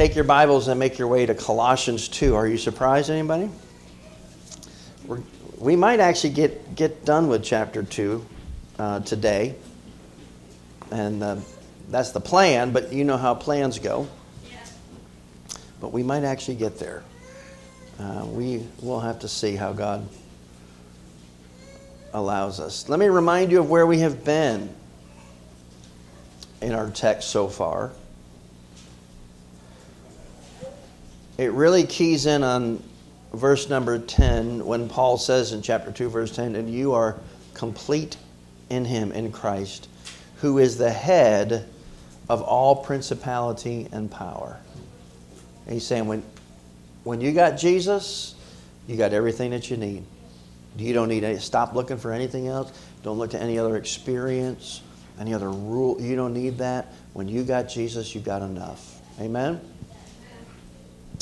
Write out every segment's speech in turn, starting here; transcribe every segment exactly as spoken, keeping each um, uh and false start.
Take your Bibles and make your way to Colossians two. Are you surprised, anybody? We're, we might actually get, get done with chapter two uh, today. And uh, that's the plan, but you know how plans go. Yeah. But we might actually get there. Uh, we will have to see how God allows us. Let me remind you of where we have been in our text so far. It really keys in on verse number ten when Paul says in chapter two, verse ten, and you are complete in him, in Christ, who is the head of all principality and power. And he's saying when, when you got Jesus, you got everything that you need. You don't need any, stop looking for anything else. Don't look to any other experience, any other rule. You don't need that. When you got Jesus, you got enough. Amen?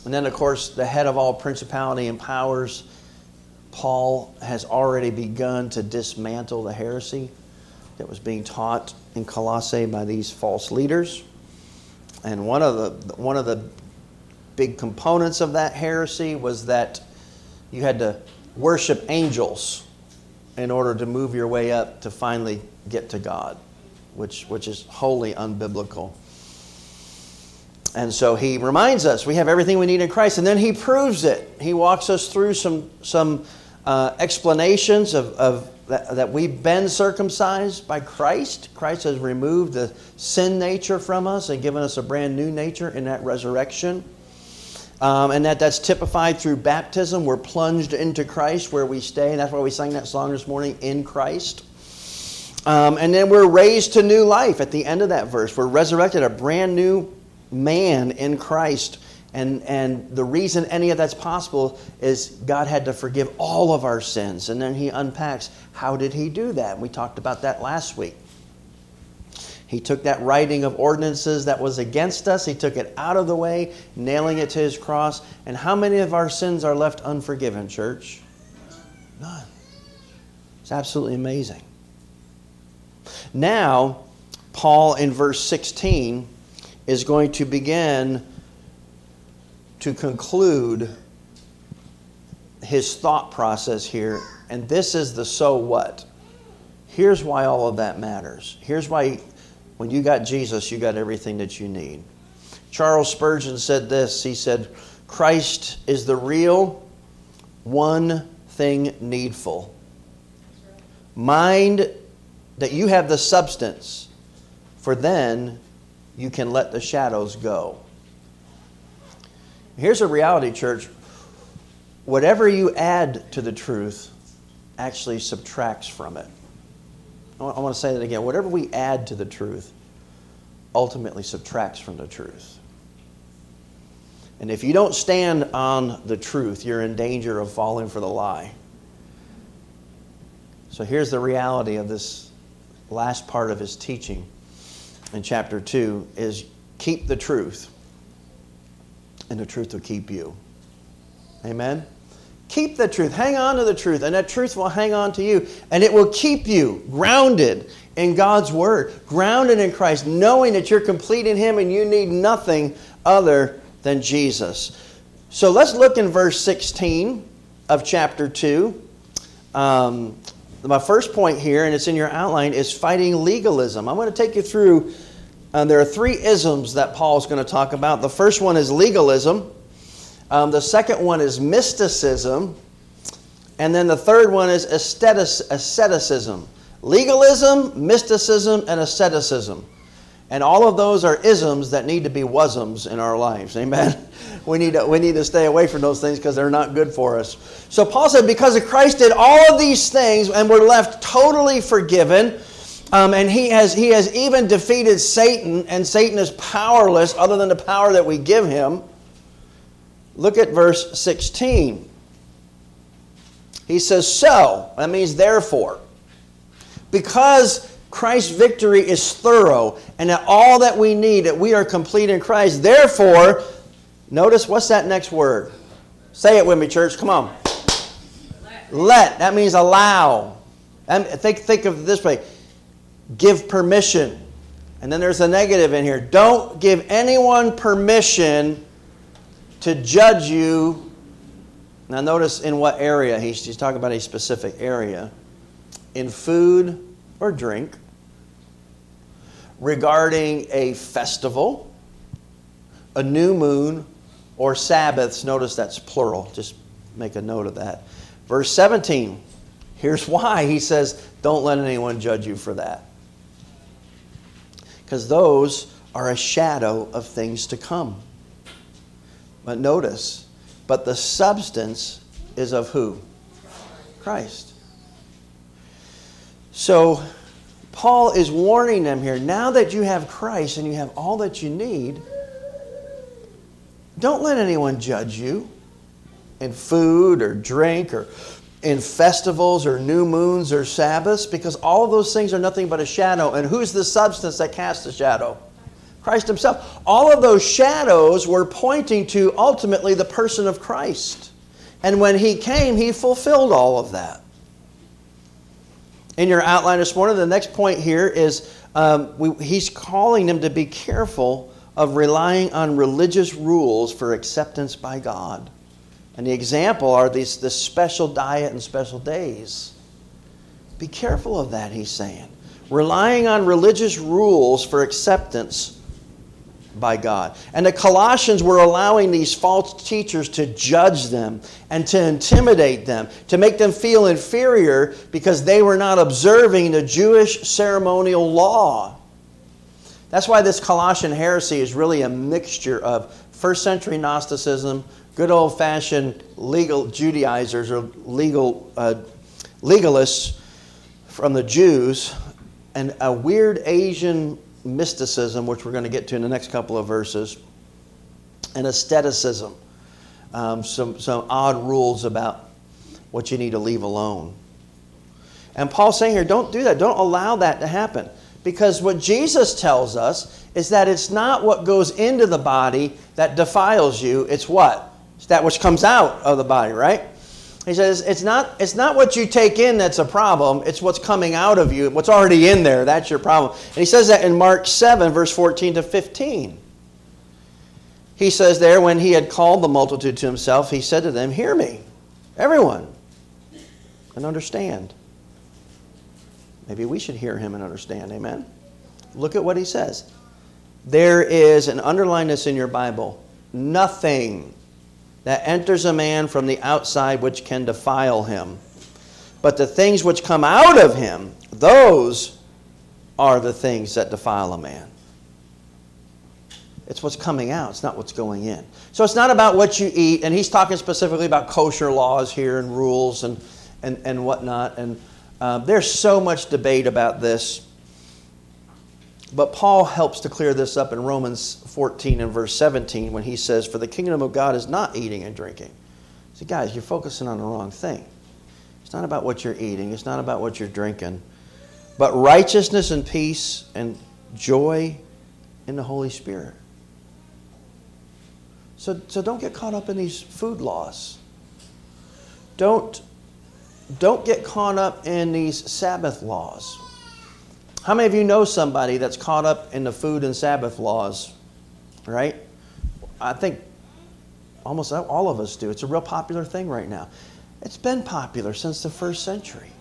And then, of course, the head of all principality and powers, Paul has already begun to dismantle the heresy that was being taught in Colossae by these false leaders. And one of the one of the big components of that heresy was that you had to worship angels in order to move your way up to finally get to God, which which is wholly unbiblical. And so he reminds us we have everything we need in Christ, and then he proves it. He walks us through some some uh, explanations of, of that, that we've been circumcised by Christ. Christ has removed the sin nature from us and given us a brand new nature in that resurrection. Um, and that that's typified through baptism. We're plunged into Christ where we stay. And that's why we sang that song this morning, In Christ. Um, and then we're raised to new life at the end of that verse. We're resurrected, a brand new man in Christ, and and the reason any of that's possible is God had to forgive all of our sins, and then he unpacks how did he do that. We talked about that last week. He took that writing of ordinances that was against us, he took it out of the way, nailing it to his cross. And how many of our sins are left unforgiven, church? None. It's absolutely amazing. Now Paul in verse sixteen is going to begin to conclude his thought process here. And this is the so what. Here's why all of that matters. Here's why when you got Jesus, you got everything that you need. Charles Spurgeon said this. He said, Christ is the real one thing needful. Mind that you have the substance, for then you can let the shadows go. Here's a reality, church. Whatever you add to the truth actually subtracts from it. I want to say that again. Whatever we add to the truth ultimately subtracts from the truth. And if you don't stand on the truth, you're in danger of falling for the lie. So here's the reality of this last part of his teaching. In chapter two is keep the truth, and the truth will keep you. Amen? Keep the truth. Hang on to the truth, and that truth will hang on to you, and it will keep you grounded in God's Word, grounded in Christ, knowing that you're complete in Him and you need nothing other than Jesus. So let's look in verse sixteen of chapter two. Um, My first point here, and it's in your outline, is fighting legalism. I'm going to take you through, um, there are three isms that Paul's going to talk about. The first one is legalism. Um, the second one is mysticism. And then the third one is aesthetic, asceticism. Legalism, mysticism, and asceticism. And all of those are isms that need to be wasms in our lives. Amen? We need to, we need to stay away from those things because they're not good for us. So Paul said, because Christ did all of these things and we're left totally forgiven, um, and he has, he has even defeated Satan, and Satan is powerless other than the power that we give him. Look at verse sixteen. He says, so, that means therefore, because Christ's victory is thorough, and that all that we need, that we are complete in Christ. Therefore, notice what's that next word? Say it with me, church. Come on. Let. Let. That means allow. And think, think of it this way. Give permission. And then there's a negative in here. Don't give anyone permission to judge you. Now notice in what area. He's, he's talking about a specific area. In food or drink, regarding a festival, a new moon, or Sabbaths. Notice that's plural. Just make a note of that. Verse seventeen, here's why. He says, don't let anyone judge you for that. Because those are a shadow of things to come. But notice, but the substance is of who? Christ. So Paul is warning them here, now that you have Christ and you have all that you need, don't let anyone judge you in food or drink or in festivals or new moons or Sabbaths, because all of those things are nothing but a shadow. And who's the substance that casts the shadow? Christ himself. All of those shadows were pointing to ultimately the person of Christ. And when he came, he fulfilled all of that. In your outline this morning, the next point here is um, we, he's calling them to be careful of relying on religious rules for acceptance by God. And the example are these this special diet and special days. Be careful of that, he's saying. Relying on religious rules for acceptance by God. And the Colossians were allowing these false teachers to judge them and to intimidate them, to make them feel inferior because they were not observing the Jewish ceremonial law. That's why this Colossian heresy is really a mixture of first century Gnosticism, good old-fashioned legal Judaizers or legal uh, legalists from the Jews, and a weird Asian mysticism, which we're going to get to in the next couple of verses, and aestheticism, um, some, some odd rules about what you need to leave alone. And Paul's saying here, don't do that. Don't allow that to happen. Because what Jesus tells us is that it's not what goes into the body that defiles you. It's what? It's that which comes out of the body, right? He says it's not, it's not what you take in that's a problem. It's what's coming out of you, what's already in there. That's your problem. And he says that in Mark seven, verse fourteen to fifteen. He says there, when he had called the multitude to himself, he said to them, hear me, everyone, and understand. Maybe we should hear him and understand, amen? Look at what he says. There is, and underline this in your Bible, nothing that enters a man from the outside which can defile him. But the things which come out of him, those are the things that defile a man. It's what's coming out. It's not what's going in. So it's not about what you eat. And he's talking specifically about kosher laws here and rules and, and, and whatnot. And Uh, there's so much debate about this, but Paul helps to clear this up in Romans fourteen and verse seventeen when he says, for the kingdom of God is not eating and drinking. See, guys, you're focusing on the wrong thing. It's not about what you're eating. It's not about what you're drinking, but righteousness and peace and joy in the Holy Spirit. So, so don't get caught up in these food laws. Don't Don't get caught up in these Sabbath laws. How many of you know somebody that's caught up in the food and Sabbath laws, right? I think almost all of us do. It's a real popular thing right now. It's been popular since the first century.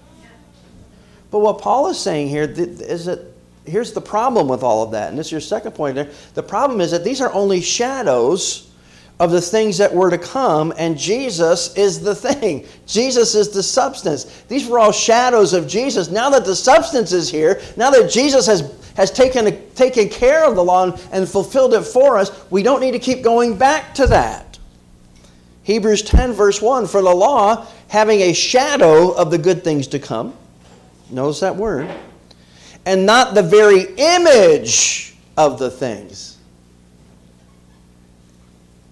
But what Paul is saying here is that here's the problem with all of that. And this is your second point there. The problem is that these are only shadows of the things that were to come, and Jesus is the thing. Jesus is the substance. These were all shadows of Jesus. Now that the substance is here, now that Jesus has, has taken, taken care of the law and, and fulfilled it for us, we don't need to keep going back to that. Hebrews ten, verse one, for the law, having a shadow of the good things to come, notice that word, and not the very image of the things.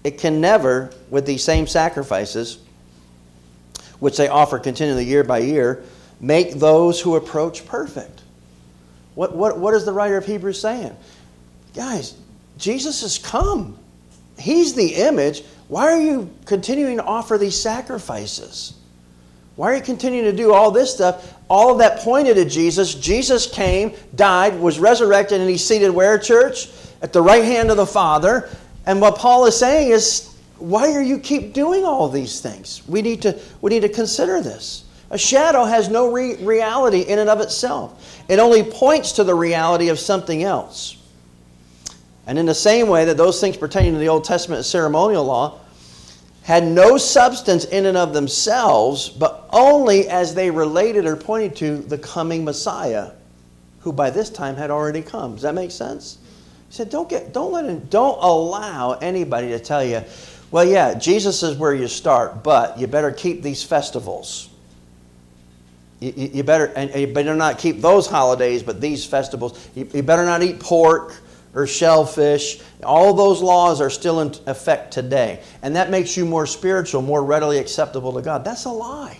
It can never, with these same sacrifices, which they offer continually year by year, make those who approach perfect. What, what, what is the writer of Hebrews saying? Guys, Jesus has come. He's the image. Why are you continuing to offer these sacrifices? Why are you continuing to do all this stuff? All of that pointed to Jesus. Jesus came, died, was resurrected, and he's seated where, church? At the right hand of the Father. And what Paul is saying is, why are you keep doing all these things? We need to, we need to consider this. A shadow has no re- reality in and of itself. It only points to the reality of something else. And in the same way that those things pertaining to the Old Testament ceremonial law had no substance in and of themselves, but only as they related or pointed to the coming Messiah, who by this time had already come. Does that make sense? He said, don't get, don't let him, don't allow anybody to tell you, well, yeah, Jesus is where you start, but you better keep these festivals. You, you, you better, and you better not keep those holidays, but these festivals. You, you better not eat pork or shellfish. All those laws are still in effect today. And that makes you more spiritual, more readily acceptable to God. That's a lie.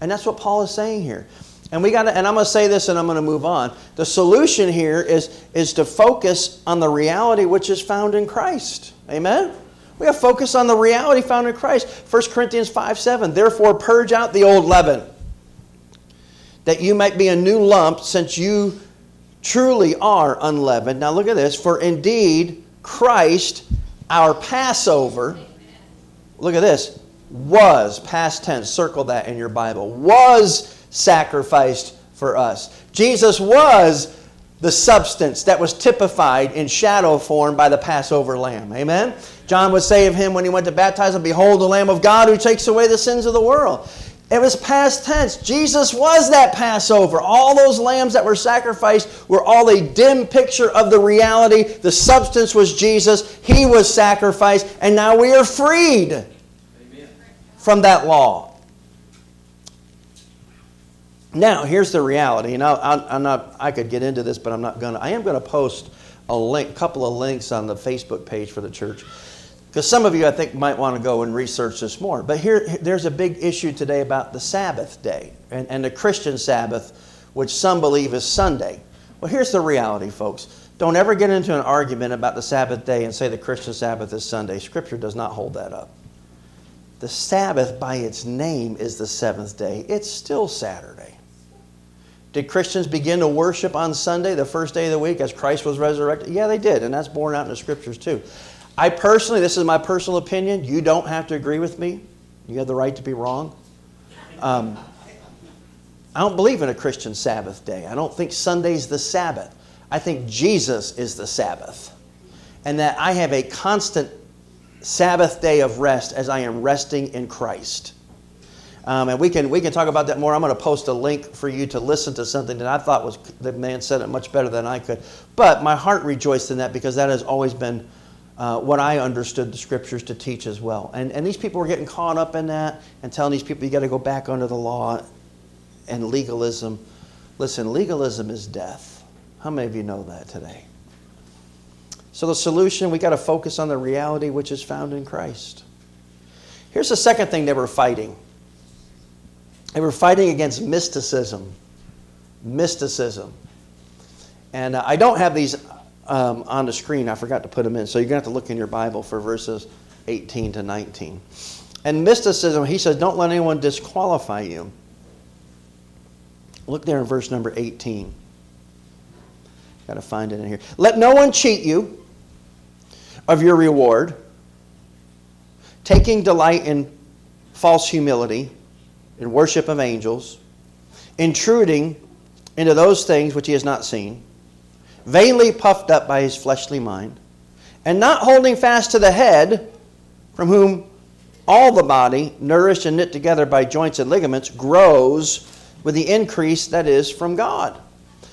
And that's what Paul is saying here. And we got to, and I'm going to say this and I'm going to move on. The solution here is, is to focus on the reality which is found in Christ. Amen? We have focus on the reality found in Christ. First Corinthians five seven, therefore purge out the old leaven, that you might be a new lump, since you truly are unleavened. Now look at this. For indeed, Christ, our Passover, look at this, was, past tense, circle that in your Bible, was sacrificed for us. Jesus was the substance that was typified in shadow form by the Passover lamb. Amen? John would say of him when he went to baptize him, behold, the Lamb of God who takes away the sins of the world. It was past tense. Jesus was that Passover. All those lambs that were sacrificed were all a dim picture of the reality. The substance was Jesus. He was sacrificed. And now we are freed Amen. From that law. Now, here's the reality. And I, I'm not, I could get into this, but I'm not going to. I am going to post a link, couple of links on the Facebook page for the church, because some of you, I think, might want to go and research this more. But here, there's a big issue today about the Sabbath day and, and the Christian Sabbath, which some believe is Sunday. Well, here's the reality, folks. Don't ever get into an argument about the Sabbath day and say the Christian Sabbath is Sunday. Scripture does not hold that up. The Sabbath, by its name, is the seventh day. It's still Saturday. Did Christians begin to worship on Sunday, the first day of the week, as Christ was resurrected? Yeah, they did, and that's borne out in the Scriptures, too. I personally, this is my personal opinion. You don't have to agree with me. You have the right to be wrong. Um, I don't believe in a Christian Sabbath day. I don't think Sunday's the Sabbath. I think Jesus is the Sabbath. And that I have a constant Sabbath day of rest as I am resting in Christ. Um, and we can we can talk about that more. I'm going to post a link for you to listen to something that I thought was, the man said it much better than I could. But my heart rejoiced in that, because that has always been Uh, what I understood the Scriptures to teach as well. And and these people were getting caught up in that and telling these people, you got to go back under the law and legalism. Listen, legalism is death. How many of you know that today? So the solution, we got to focus on the reality which is found in Christ. Here's the second thing they were fighting. They were fighting against mysticism. Mysticism. And uh, I don't have these... Um, on the screen. I forgot to put them in. So you're going to have to look in your Bible for verses eighteen to nineteen. And mysticism, he says, don't let anyone disqualify you. Look there in verse number eighteen. Got to find it in here. Let no one cheat you of your reward, taking delight in false humility, in worship of angels, intruding into those things which he has not seen, vainly puffed up by his fleshly mind, and not holding fast to the head, from whom all the body, nourished and knit together by joints and ligaments, grows with the increase that is from God.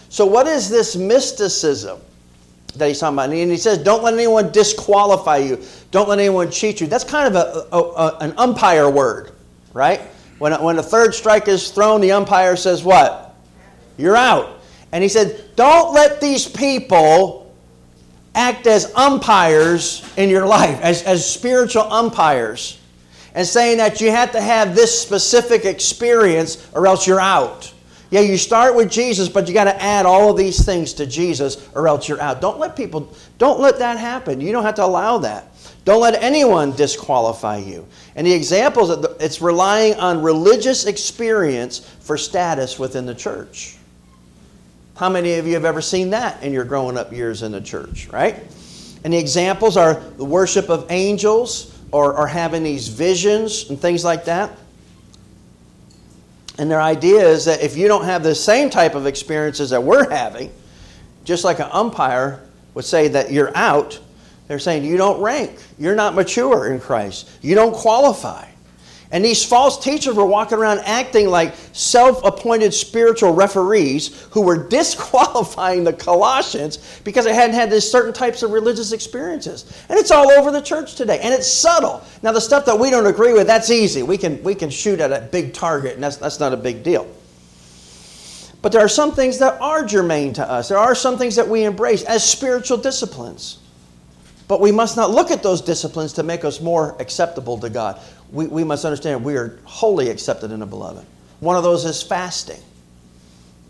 So what is this mysticism that he's talking about? And he says, don't let anyone disqualify you. Don't let anyone cheat you. That's kind of a, a, a, an umpire word, right? When, when a third strike is thrown, the umpire says what? You're out. And he said, don't let these people act as umpires in your life, as, as spiritual umpires, and saying that you have to have this specific experience or else you're out. Yeah, you start with Jesus, but you got to add all of these things to Jesus or else you're out. Don't let people, don't let that happen. You don't have to allow that. Don't let anyone disqualify you. And the examples, it's relying on religious experience for status within the church. How many of you have ever seen that in your growing up years in the church, right? And the examples are the worship of angels, or, or having these visions and things like that. And their idea is that if you don't have the same type of experiences that we're having, just like an umpire would say that you're out, they're saying you don't rank. You're not mature in Christ. You don't qualify. And these false teachers were walking around acting like self-appointed spiritual referees who were disqualifying the Colossians because they hadn't had these certain types of religious experiences. And it's all over the church today, and it's subtle. Now, the stuff that we don't agree with, that's easy. We can, we can shoot at a big target, and that's, that's not a big deal. But there are some things that are germane to us. There are some things that we embrace as spiritual disciplines. But we must not look at those disciplines to make us more acceptable to God. We, we must understand we are wholly accepted in the beloved. One of those is fasting.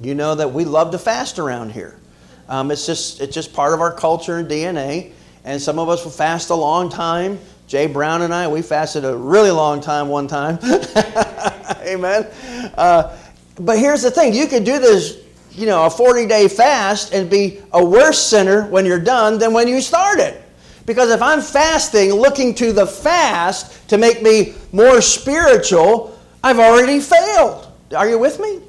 You know that we love to fast around here. Um, it's just it's just part of our culture and D N A. And some of us will fast a long time. Jay Brown and I, we fasted a really long time one time. Amen. Uh, but here's the thing. You can do this, you know, a forty-day fast and be a worse sinner when you're done than when you started. Because if I'm fasting, looking to the fast to make me more spiritual, I've already failed. Are you with me?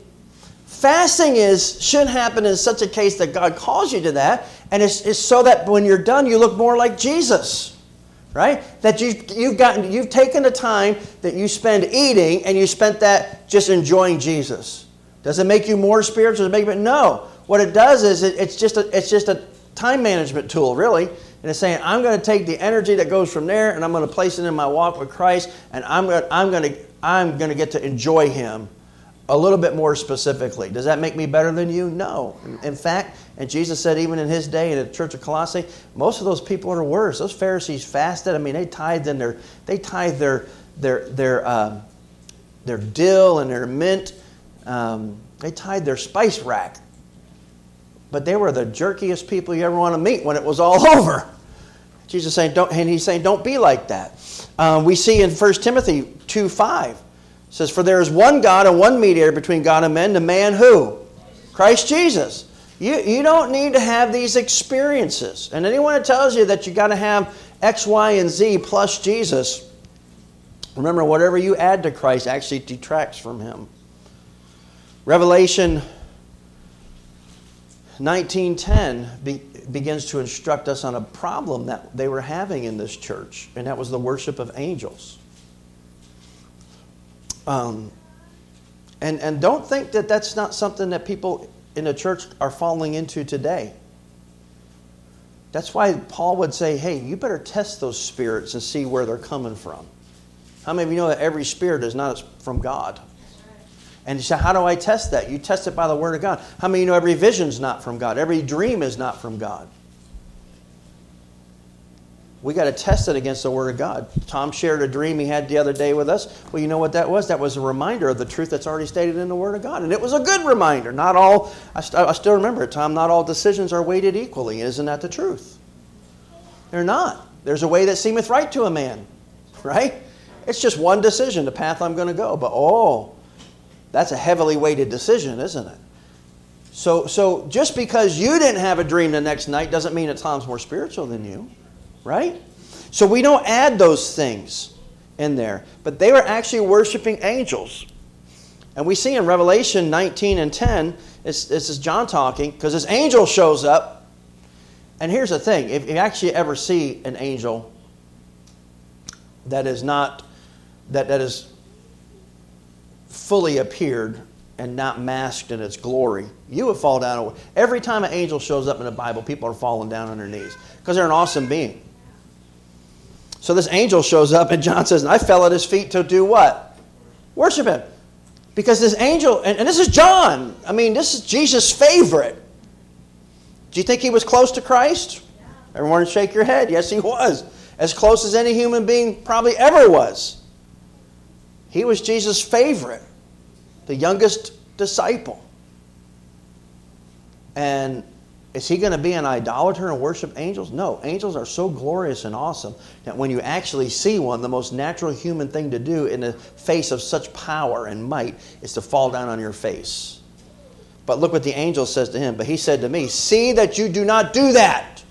Fasting is should happen in such a case that God calls you to that, and it's, it's so that when you're done, you look more like Jesus, right? That you, you've gotten, you've taken the time that you spend eating, and you spent that just enjoying Jesus. Does it make you more spiritual? Does it make you, no. What it does is it, it's just a, it's just a time management tool, really. And it's saying, I'm going to take the energy that goes from there and I'm going to place it in my walk with Christ, and I'm going to, I'm going to, I'm going to get to enjoy Him a little bit more specifically. Does that make me better than you? No. In fact, and Jesus said even in His day in the Church of Colossae, most of those people are worse. Those Pharisees fasted. I mean, they tithed in their, they tithed their, their, their, um, their dill and their mint. Um, they tithed their spice rack. But they were the jerkiest people you ever want to meet when it was all over. Jesus is saying, don't, and He's saying, don't be like that. Um, we see in First Timothy two five, it says, for there is one God and one mediator between God and men, the man who? Christ Jesus. You, you don't need to have these experiences. And anyone that tells you that you got to have X, Y, and Z plus Jesus, remember, whatever you add to Christ actually detracts from Him. Revelation nineteen ten be, begins to instruct us on a problem that they were having in this church, and that was the worship of angels. Um, and, and don't think that that's not something that people in the church are falling into today. That's why Paul would say, hey, you better test those spirits and see where they're coming from. How many of you know that every spirit is not from God? And you say, how do I test that? You test it by the Word of God. How many of you know every vision's not from God? Every dream is not from God. We got to test it against the Word of God. Tom shared a dream he had the other day with us. Well, you know what that was? That was a reminder of the truth that's already stated in the Word of God. And it was a good reminder. Not all, I, st- I still remember it, Tom, not all decisions are weighted equally. Isn't that the truth? They're not. There's a way that seemeth right to a man, right? It's just one decision, the path I'm going to go. But, oh... that's a heavily weighted decision, isn't it? So so just because you didn't have a dream the next night doesn't mean that Tom's more spiritual than you, right? So we don't add those things in there. But they were actually worshiping angels. And we see in Revelation nineteen and ten, this is John talking, because this angel shows up. And here's the thing. If you actually ever see an angel that is not, that that is... fully appeared and not masked in its glory, you would fall down. Every time an angel shows up in the Bible, people are falling down on their knees because they're an awesome being. So this angel shows up, and John says, and I fell at his feet to do what? Worship him. Because this angel, and, and this is John. I mean, this is Jesus' favorite. Do you think he was close to Christ? Yeah. Everyone shake your head. Yes, he was. As close as any human being probably ever was. He was Jesus' favorite, the youngest disciple. And is he going to be an idolater and worship angels? No, angels are so glorious and awesome that when you actually see one, the most natural human thing to do in the face of such power and might is to fall down on your face. But look what the angel says to him. But he said to me, see that you do not do that.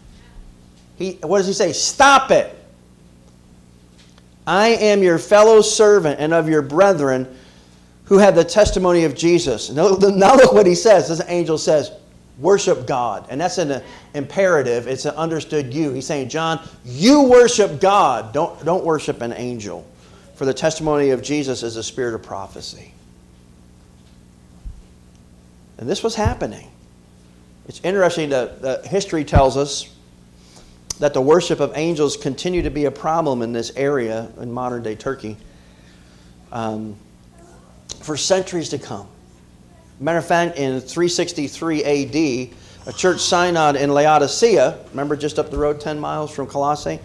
He, what does he say? Stop it. I am your fellow servant and of your brethren who have the testimony of Jesus. Now look what he says. This angel says, worship God. And that's an imperative. It's an understood you. He's saying, John, you worship God. Don't, don't worship an angel. For the testimony of Jesus is the spirit of prophecy. And this was happening. It's interesting that, that history tells us that the worship of angels continue to be a problem in this area in modern-day Turkey um, for centuries to come. Matter of fact, in three sixty-three A D, a church synod in Laodicea, remember just up the road ten miles from Colossae,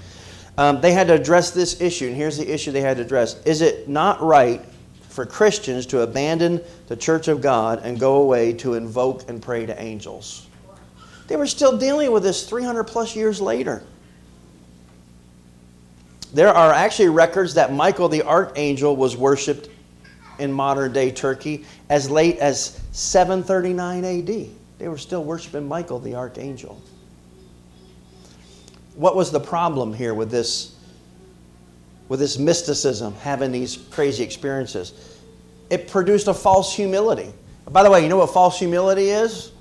um, they had to address this issue, and here's the issue they had to address. Is it not right for Christians to abandon the church of God and go away to invoke and pray to angels? They were still dealing with this three hundred plus years later. There are actually records that Michael the archangel was worshipped in modern-day Turkey as late as seven thirty-nine A D. They were still worshiping Michael the archangel. What was the problem here with this, with this mysticism, having these crazy experiences? It produced a false humility. By the way, you know what false humility is?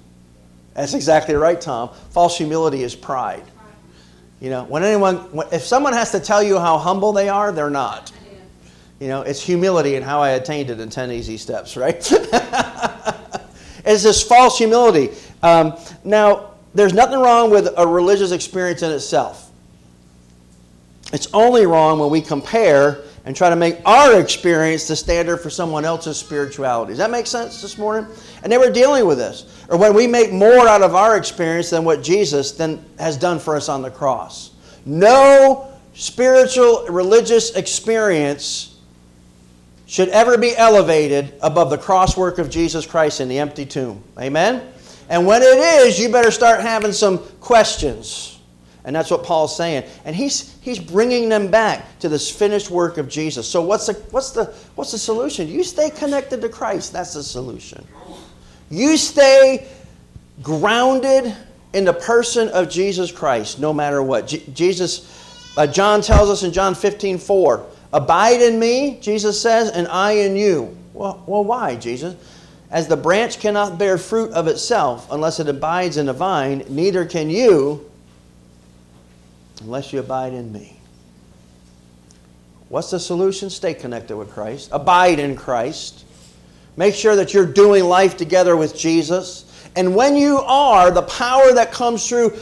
That's exactly right, Tom. False humility is pride. You know, when anyone, if someone has to tell you how humble they are, they're not. You know, it's humility and how I attained it in ten easy steps, right? It's this false humility. Um, now, there's nothing wrong with a religious experience in itself. It's only wrong when we compare and try to make our experience the standard for someone else's spirituality. Does that make sense this morning? And they were dealing with this. Or when we make more out of our experience than what Jesus then has done for us on the cross. No spiritual, religious experience should ever be elevated above the cross work of Jesus Christ in the empty tomb. Amen? And when it is, you better start having some questions. And that's what Paul's saying. And he's he's bringing them back to this finished work of Jesus. So what's the what's the what's the solution? You stay connected to Christ. That's the solution. You stay grounded in the person of Jesus Christ, no matter what. Je- Jesus, uh, John tells us in John fifteen four, abide in me, Jesus says, and I in you. Well, well, why, Jesus? As the branch cannot bear fruit of itself unless it abides in the vine, neither can you unless you abide in me. What's the solution? Stay connected with Christ. Abide in Christ. Make sure that you're doing life together with Jesus. And when you are, the power that comes through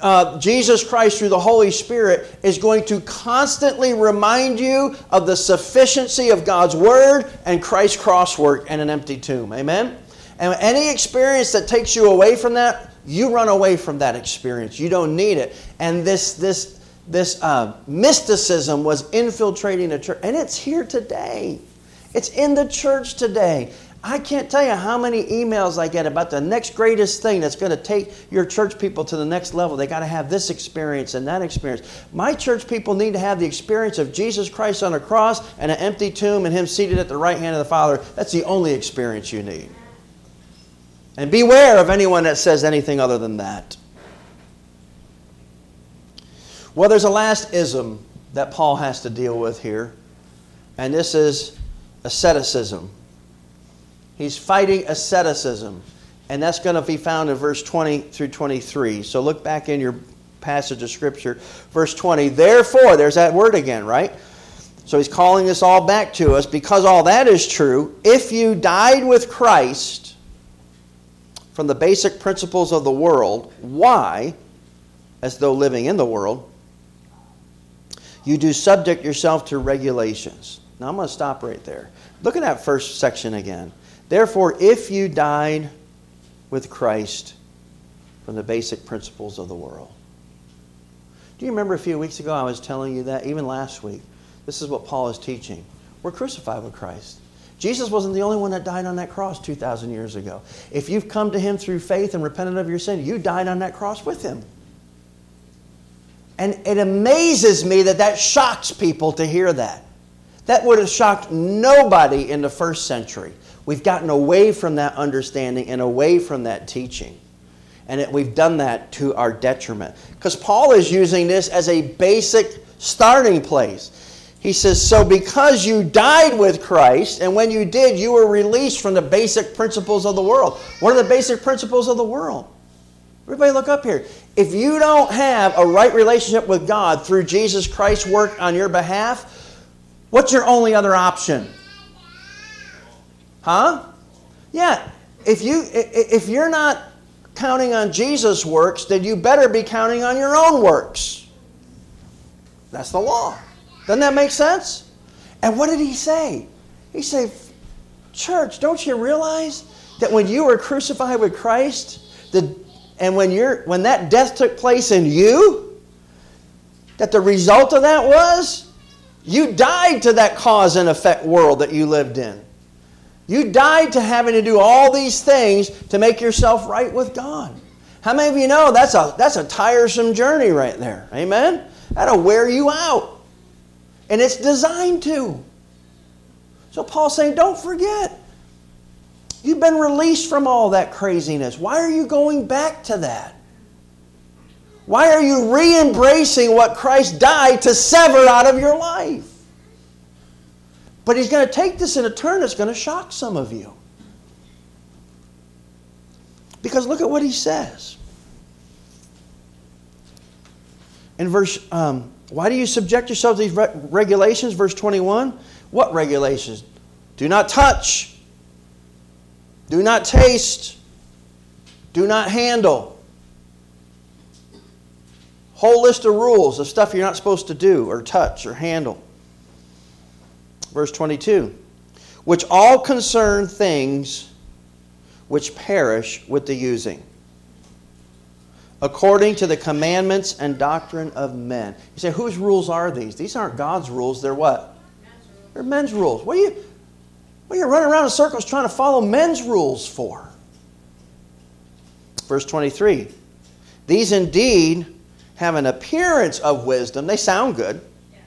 uh, Jesus Christ through the Holy Spirit is going to constantly remind you of the sufficiency of God's Word and Christ's crosswork and an empty tomb. Amen? And any experience that takes you away from that, you run away from that experience. You don't need it. And this this this uh, mysticism was infiltrating the church. And it's here today. It's in the church today. I can't tell you how many emails I get about the next greatest thing that's going to take your church people to the next level. They got to have this experience and that experience. My church people need to have the experience of Jesus Christ on a cross and an empty tomb and Him seated at the right hand of the Father. That's the only experience you need. And beware of anyone that says anything other than that. Well, there's a last ism that Paul has to deal with here, and this is asceticism. He's fighting asceticism, and that's going to be found in verse twenty through twenty-three. So look back in your passage of Scripture. Verse twenty, therefore, there's that word again, right? So he's calling this all back to us. Because all that is true, if you died with Christ from the basic principles of the world, why, as though living in the world, you do subject yourself to regulations. Now I'm going to stop right there. Look at that first section again. Therefore, if you died with Christ from the basic principles of the world. Do you remember a few weeks ago I was telling you that, even last week? This is what Paul is teaching. We're crucified with Christ. Jesus wasn't the only one that died on that cross two thousand years ago. If you've come to Him through faith and repented of your sin, you died on that cross with Him. And it amazes me that that shocks people to hear that. That would have shocked nobody in the first century. We've gotten away from that understanding and away from that teaching. And it, we've done that to our detriment. Because Paul is using this as a basic starting place. He says, so because you died with Christ, and when you did, you were released from the basic principles of the world. What are the basic principles of the world? Everybody look up here. If you don't have a right relationship with God through Jesus Christ's work on your behalf, what's your only other option? Huh? Yeah. If you, if you're not counting on Jesus' works, then you better be counting on your own works. That's the law. Doesn't that make sense? And what did he say? He said, church, don't you realize that when you were crucified with Christ, the, and when, you're, when that death took place in you, that the result of that was you died to that cause and effect world that you lived in. You died to having to do all these things to make yourself right with God. How many of you know that's a, that's a tiresome journey right there? Amen? That'll wear you out. And it's designed to. So Paul's saying, don't forget. You've been released from all that craziness. Why are you going back to that? Why are you re-embracing what Christ died to sever out of your life? But he's going to take this in a turn that's going to shock some of you. Because look at what he says. In verse... Um, why do you subject yourselves to these re- regulations? Verse twenty-one. What regulations? Do not touch. Do not taste. Do not handle. Whole list of rules of stuff you're not supposed to do or touch or handle. Verse twenty-two. Which all concern things which perish with the using, according to the commandments and doctrine of men. You say, whose rules are these? These aren't God's rules. They're what? Men's They're men's rules. What are you, what are you running around in circles trying to follow men's rules for? Verse twenty-three. These indeed have an appearance of wisdom. They sound good. Yeah.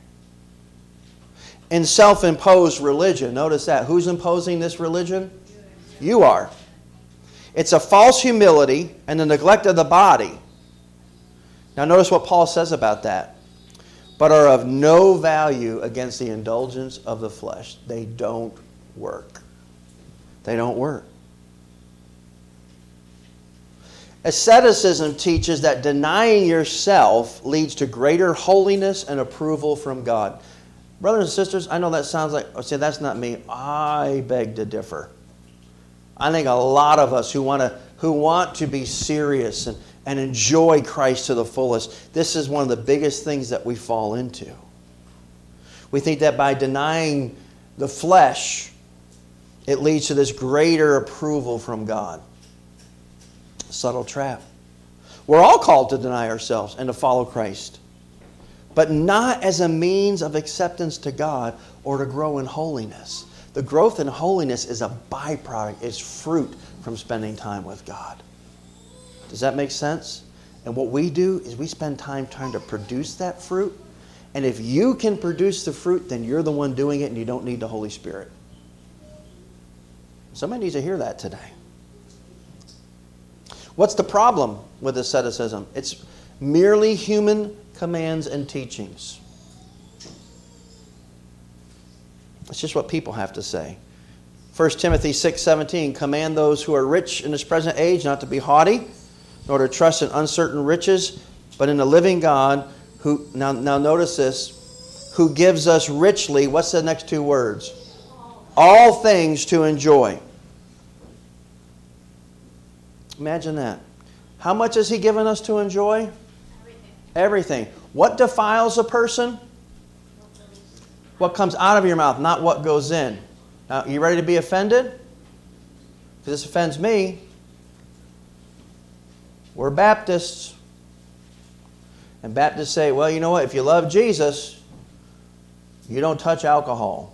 In self-imposed religion. Notice that. Who's imposing this religion? Judaizers. You are. It's a false humility and the neglect of the body. Now notice what Paul says about that. But are of no value against the indulgence of the flesh. They don't work. They don't work. Asceticism teaches that denying yourself leads to greater holiness and approval from God. Brothers and sisters, I know that sounds like, oh, see, that's not me. I beg to differ. I think a lot of us who want to who want to be serious and, and enjoy Christ to the fullest, this is one of the biggest things that we fall into. We think that by denying the flesh, it leads to this greater approval from God. Subtle trap. We're all called to deny ourselves and to follow Christ, but not as a means of acceptance to God or to grow in holiness. The growth in holiness is a byproduct, it's fruit from spending time with God. Does that make sense? And what we do is we spend time trying to produce that fruit. And if you can produce the fruit, then you're the one doing it and you don't need the Holy Spirit. Somebody needs to hear that today. What's the problem with asceticism? It's merely human commands and teachings. It's just what people have to say. First Timothy six seventeen, command those who are rich in this present age not to be haughty, nor to trust in uncertain riches, but in the living God who, now, now notice this, who gives us richly, what's the next two words? All things to enjoy. Imagine that. How much has he given us to enjoy? Everything. Everything. What defiles a person? What comes out of your mouth, not what goes in. Now, you ready to be offended? Because this offends me. We're Baptists. And Baptists say, well, you know what? If you love Jesus, you don't touch alcohol.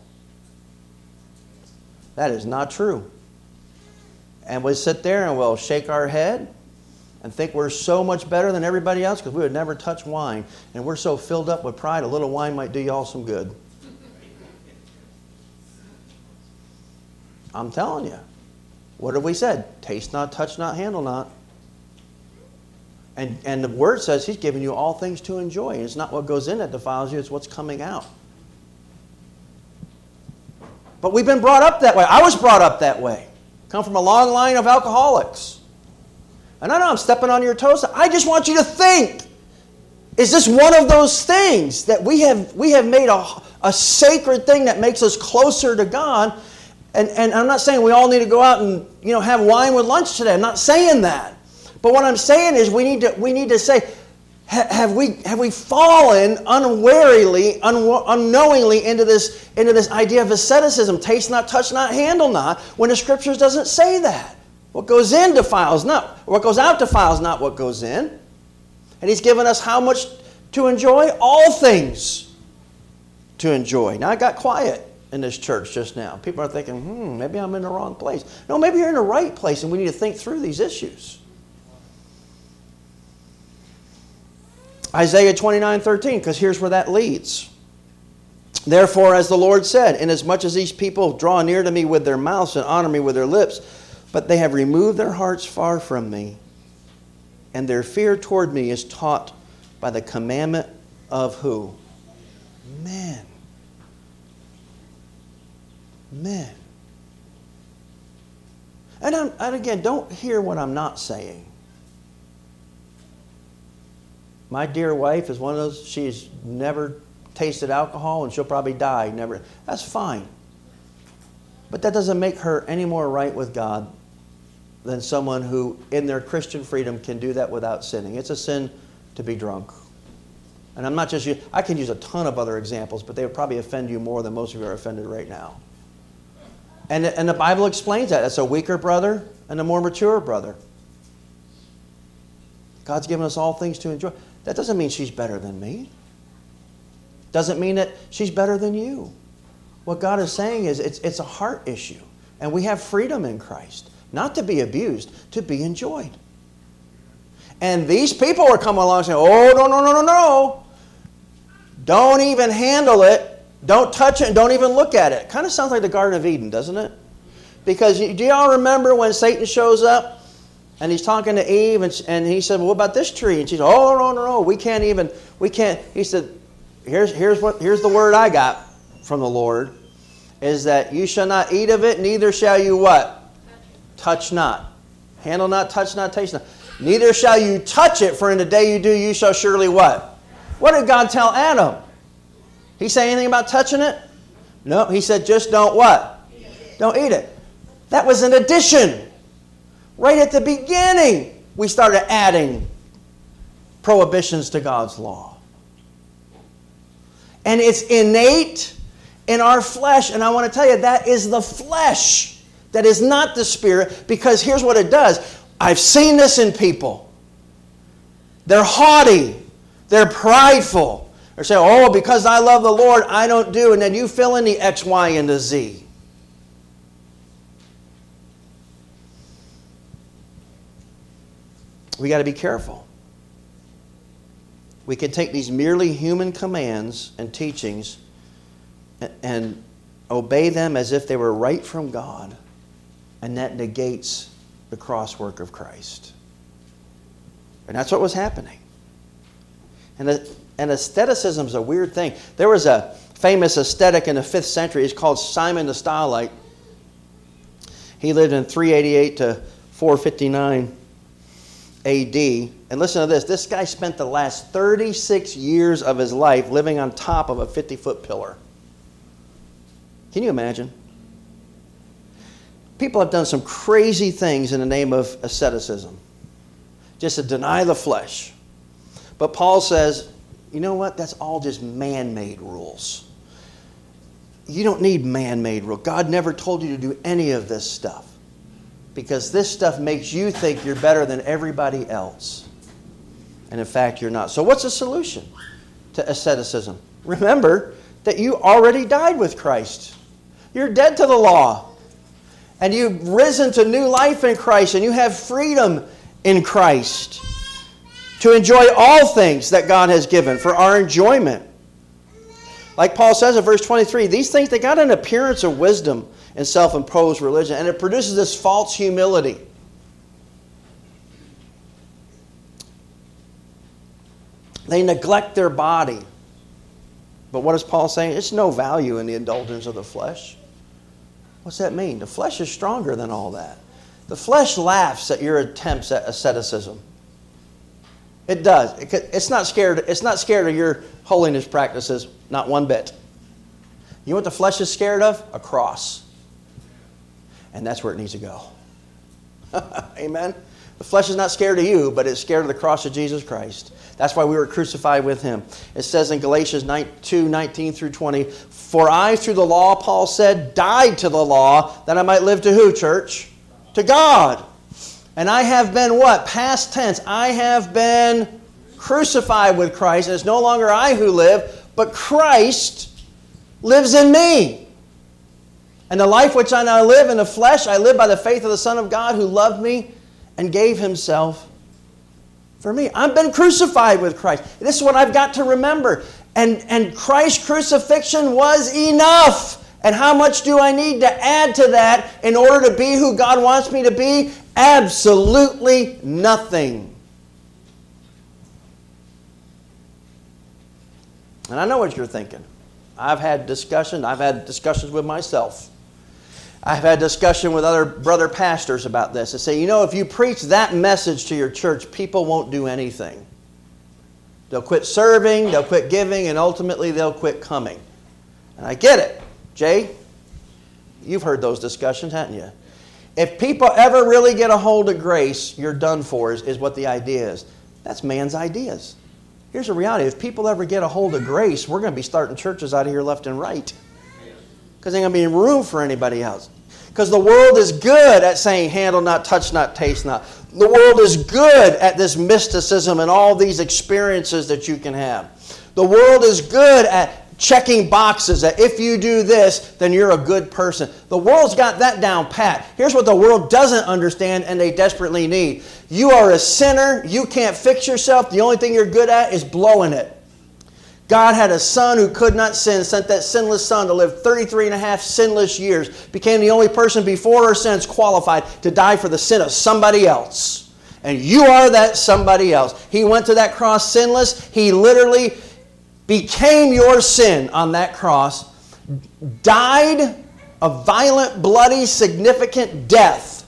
That is not true. And we sit there and we'll shake our head and think we're so much better than everybody else because we would never touch wine. And we're so filled up with pride, a little wine might do y'all some good. I'm telling you. What have we said? Taste not, touch not, handle not. And and the Word says He's given you all things to enjoy. And it's not what goes in that defiles you, it's what's coming out. But we've been brought up that way. I was brought up that way. Come from a long line of alcoholics. And I know I'm stepping on your toes. I just want you to think. Is this one of those things that we have we have made a, a sacred thing that makes us closer to God? And, and I'm not saying we all need to go out and, you know, have wine with lunch today. I'm not saying that. But what I'm saying is we need to we need to say, have we have we fallen unwarily, un- unknowingly into this into this idea of asceticism? Taste not, touch not, handle not. When the Scriptures doesn't say that, what goes in defiles not. What goes out defiles not. What goes in. And he's given us how much to enjoy? All things to enjoy. Now, I got quiet in this church just now. People are thinking, hmm, maybe I'm in the wrong place. No, maybe you're in the right place, and we need to think through these issues. Isaiah twenty-nine thirteen, because here's where that leads. Therefore, as the Lord said, inasmuch as these people draw near to me with their mouths and honor me with their lips, but they have removed their hearts far from me, and their fear toward me is taught by the commandment of who? Man. Man. And, I'm, and again, don't hear what I'm not saying. My dear wife is one of those, she's never tasted alcohol and she'll probably die. Never. That's fine. But that doesn't make her any more right with God than someone who, in their Christian freedom, can do that without sinning. It's a sin to be drunk. And I'm not just using, I can use a ton of other examples, but they would probably offend you more than most of you are offended right now. And, and the Bible explains that. It's a weaker brother and a more mature brother. God's given us all things to enjoy. That doesn't mean she's better than me. Doesn't mean that she's better than you. What God is saying is it's, it's a heart issue, and we have freedom in Christ. Not to be abused, to be enjoyed. And these people are coming along saying, oh, no, no, no, no, no. Don't even handle it. Don't touch it and don't even look at it. It kind of sounds like the Garden of Eden, doesn't it? Because do y'all remember when Satan shows up and he's talking to Eve and, and he said, well, what about this tree? And she said, oh, no, no, no, we can't even, we can't. He said, here's, here's, what, here's the word I got from the Lord, is that you shall not eat of it, neither shall you what? Touch not. Handle not, touch not, taste not. Neither shall you touch it, for in the day you do, you shall surely what? What did God tell Adam? He say anything about touching it? No, he said just don't what? Don't eat it. That was an addition. Right at the beginning, we started adding prohibitions to God's law. And it's innate in our flesh, and I want to tell you, that is the flesh. That is not the Spirit, because here's what it does. I've seen this in people. They're haughty. They're prideful. They say, oh, because I love the Lord, I don't do. And then you fill in the X, Y, and the Z. We got to be careful. We can take these merely human commands and teachings and, and obey them as if they were right from God. And that negates the cross work of Christ. And that's what was happening. And, the, and aestheticism is a weird thing. There was a famous aesthetic in the fifth century. He's called Simon the Stylite. He lived in three eighty-eight to four fifty-nine A D. And listen to this. This guy spent the last thirty-six years of his life living on top of a fifty-foot pillar. Can you imagine? People have done some crazy things in the name of asceticism, just to deny the flesh. But Paul says, you know what? That's all just man-made rules. You don't need man-made rules. God never told you to do any of this stuff, because this stuff makes you think you're better than everybody else. And in fact, you're not. So what's the solution to asceticism? Remember that you already died with Christ. You're dead to the law. And you've risen to new life in Christ, and you have freedom in Christ to enjoy all things that God has given for our enjoyment. Like Paul says in verse twenty-three, these things, they got an appearance of wisdom and self-imposed religion, and it produces this false humility. They neglect their body. But what is Paul saying? It's no value in the indulgence of the flesh. What's that mean? The flesh is stronger than all that. The flesh laughs at your attempts at asceticism. It does. It's not scared, it's not scared of your holiness practices, not one bit. You know what the flesh is scared of? A cross. And that's where it needs to go. Amen? The flesh is not scared of you, but it's scared of the cross of Jesus Christ. That's why we were crucified with him. It says in Galatians two nineteen through twenty, "For I, through the law," Paul said, "died to the law, that I might live to" who, church? "To God. And I have been" what? Past tense. "I have been crucified with Christ, and it's no longer I who live, but Christ lives in me. And the life which I now live in the flesh, I live by the faith of the Son of God who loved me and gave himself for me." I've been crucified with Christ. This is what I've got to remember. And, and Christ's crucifixion was enough. And how much do I need to add to that in order to be who God wants me to be? Absolutely nothing. And I know what you're thinking. I've had discussion. I've had discussions with myself. I've had discussion with other brother pastors about this. They say, you know, if you preach that message to your church, people won't do anything. They'll quit serving, they'll quit giving, and ultimately they'll quit coming. And I get it. Jay, you've heard those discussions, haven't you? If people ever really get a hold of grace, you're done for, is, is what the idea is. That's man's ideas. Here's the reality. If people ever get a hold of grace, we're going to be starting churches out of here left and right. Because there ain't going to be room for anybody else. Because the world is good at saying, handle not, touch not, taste not. The world is good at this mysticism and all these experiences that you can have. The world is good at checking boxes, that if you do this, then you're a good person. The world's got that down pat. Here's what the world doesn't understand and they desperately need. You are a sinner. You can't fix yourself. The only thing you're good at is blowing it. God had a son who could not sin, sent that sinless son to live thirty-three and a half sinless years, became the only person before or since qualified to die for the sin of somebody else. And you are that somebody else. He went to that cross sinless. He literally became your sin on that cross, died a violent, bloody, significant death,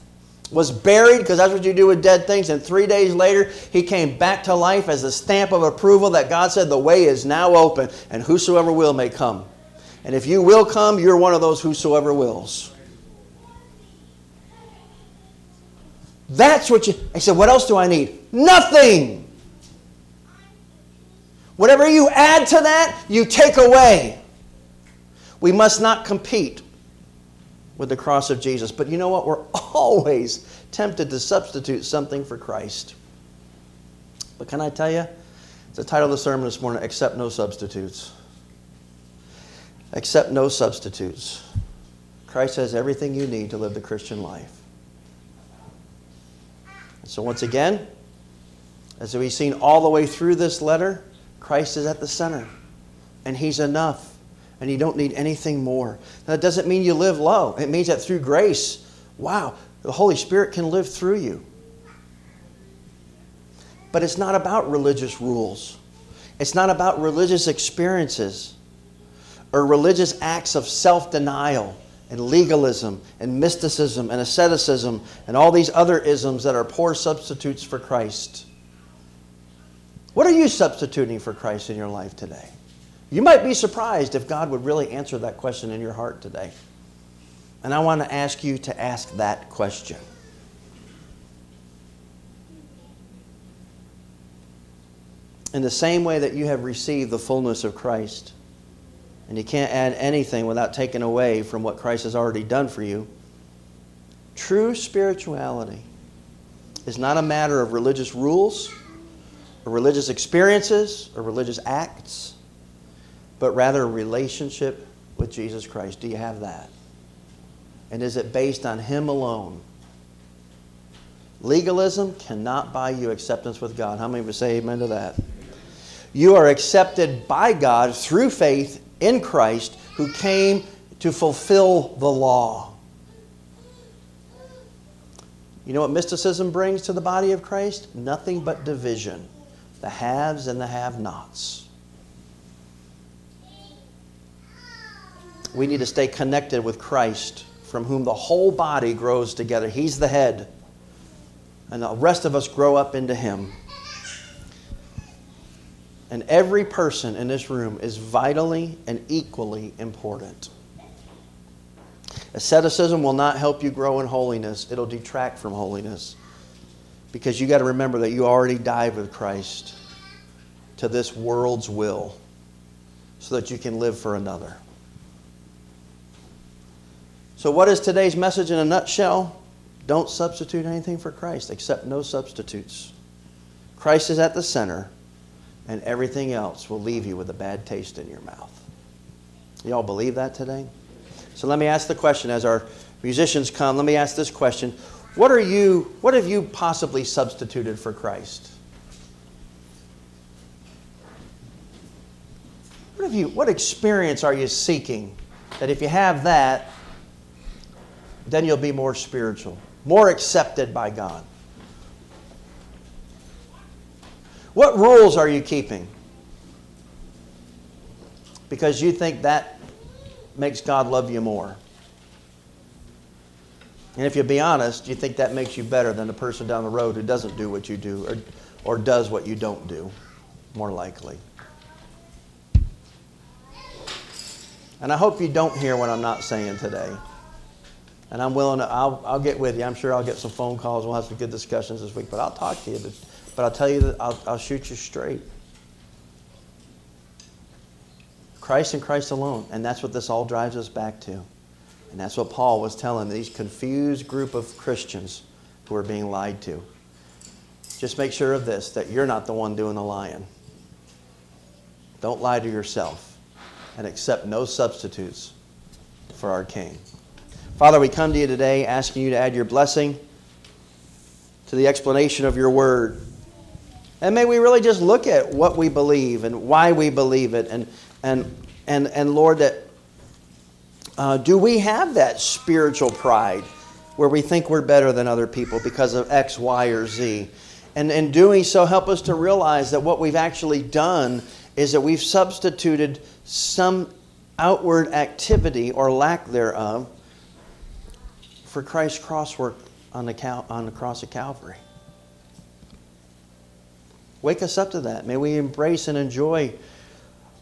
was buried, because that's what you do with dead things, and three days later, he came back to life as a stamp of approval that God said, the way is now open, and whosoever will may come. And if you will come, you're one of those whosoever wills. That's what you... I said, what else do I need? Nothing! Whatever you add to that, you take away. We must not compete with the cross of Jesus. But you know what? We're always tempted to substitute something for Christ. But can I tell you? It's the title of the sermon this morning, Accept No Substitutes. Accept no substitutes. Christ has everything you need to live the Christian life. So once again, as we've seen all the way through this letter, Christ is at the center, and he's enough, and you don't need anything more. Now, that doesn't mean you live low. It means that through grace, wow, the Holy Spirit can live through you. But it's not about religious rules. It's not about religious experiences or religious acts of self-denial and legalism and mysticism and asceticism and all these other isms that are poor substitutes for Christ. What are you substituting for Christ in your life today? You might be surprised if God would really answer that question in your heart today. And I want to ask you to ask that question. In the same way that you have received the fullness of Christ, and you can't add anything without taking away from what Christ has already done for you, true spirituality is not a matter of religious rules, or religious experiences, or religious acts, but rather a relationship with Jesus Christ. Do you have that? And is it based on him alone? Legalism cannot buy you acceptance with God. How many of us say amen to that? You are accepted by God through faith in Christ, who came to fulfill the law. You know what mysticism brings to the body of Christ? Nothing but division. The haves and the have-nots. We need to stay connected with Christ from whom the whole body grows together. He's the head, and the rest of us grow up into him. And every person in this room is vitally and equally important. Asceticism will not help you grow in holiness. It'll detract from holiness. Because you got to remember that you already died with Christ to this world's will so that you can live for another. So what is today's message in a nutshell? Don't substitute anything for Christ. Accept no substitutes. Christ is at the center, and everything else will leave you with a bad taste in your mouth. Y'all believe that today? So let me ask the question as our musicians come. Let me ask this question. What are you, what have you possibly substituted for Christ? What have you, what experience are you seeking that if you have that, then you'll be more spiritual, more accepted by God? What rules are you keeping? Because you think that makes God love you more. And if you be honest, you think that makes you better than the person down the road who doesn't do what you do or, or does what you don't do, more likely. And I hope you don't hear what I'm not saying today. And I'm willing to, I'll, I'll get with you. I'm sure I'll get some phone calls. We'll have some good discussions this week. But I'll talk to you. But, but I'll tell you that I'll, I'll shoot you straight. Christ and Christ alone. And that's what this all drives us back to. And that's what Paul was telling these confused group of Christians who are being lied to. Just make sure of this, that you're not the one doing the lying. Don't lie to yourself, and accept no substitutes for our King. Father, we come to you today asking you to add your blessing to the explanation of your word. And may we really just look at what we believe and why we believe it. And, and, and, and Lord, that Uh, do we have that spiritual pride where we think we're better than other people because of X, Y, or Z? And in doing so, help us to realize that what we've actually done is that we've substituted some outward activity or lack thereof for Christ's crosswork on the, cal- on the cross of Calvary. Wake us up to that. May we embrace and enjoy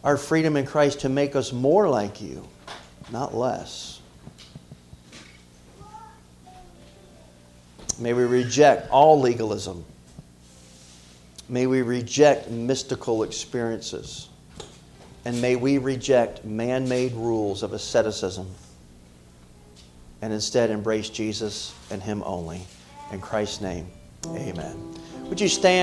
our freedom in Christ to make us more like you. Not less. May we reject all legalism. May we reject mystical experiences. And may we reject man-made rules of asceticism and instead embrace Jesus and him only. In Christ's name, amen. Would you stand?